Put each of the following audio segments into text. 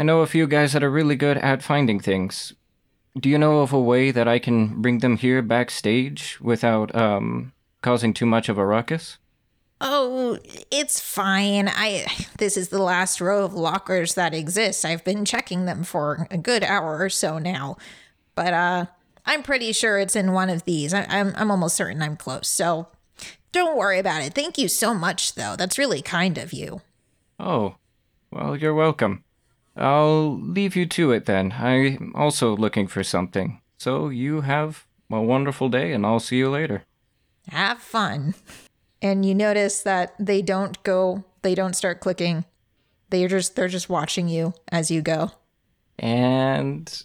I know a few guys that are really good at finding things. Do you know of a way that I can bring them here backstage without causing too much of a ruckus? Oh, it's fine. This is the last row of lockers that exists. I've been checking them for a good hour or so now. But I'm pretty sure it's in one of these. I'm almost certain I'm close. So don't worry about it. Thank you so much, though. That's really kind of you. Oh, well, you're welcome. I'll leave you to it then. I'm also looking for something. So you have a wonderful day, and I'll see you later. Have fun. And you notice that they don't start clicking. They're just watching you as you go. And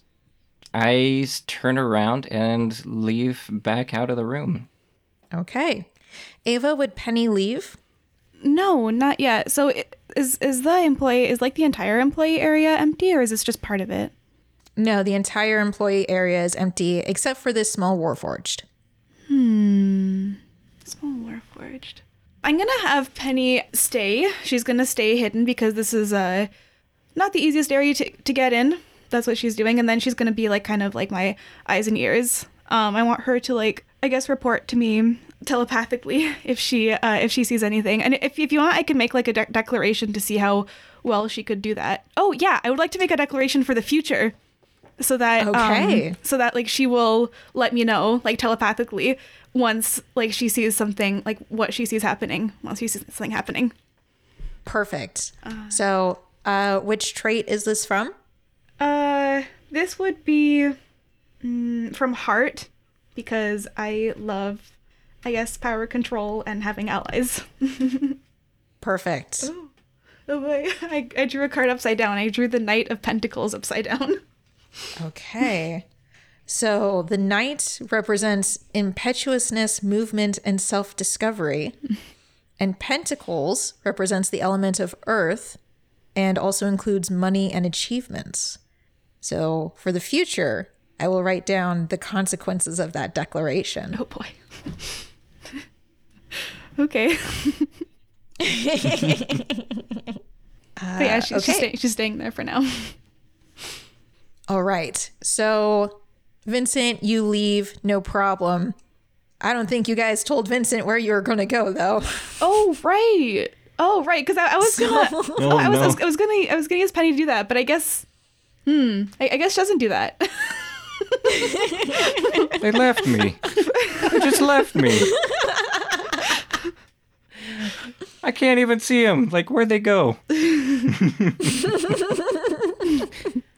I turn around and leave back out of the room. Okay. Ava, would Penny leave? No, not yet. So is the entire employee area empty, or is this just part of it? No, the entire employee area is empty except for this small warforged. Small warforged. I'm going to have Penny stay. She's going to stay hidden because this is not the easiest area to get in. That's what she's doing. And then she's going to be like kind of like my eyes and ears. I want her to report to me telepathically if she sees anything. And if you want, I can make like a declaration to see how well she could do that. Oh, yeah. I would like to make a declaration for the future. So that she will let me know telepathically once she sees something what she sees happening once she sees something happening. Perfect. So which trait is this from? This would be from heart because I love power control and having allies. Perfect. Oh boy! I drew a card upside down. I drew the Knight of Pentacles upside down. Okay. So the Knight represents impetuousness, movement, and self-discovery. And Pentacles represents the element of earth and also includes money and achievements. So for the future, I will write down the consequences of that declaration. Oh, boy. Okay. She's staying there for now. All right. So, Vincent, you leave, no problem. I don't think you guys told Vincent where you were going to go, though. Oh, right. Because I was gonna use Penny to do that, but I guess. I guess she doesn't do that. They left me. They just left me. I can't even see them. Where'd they go?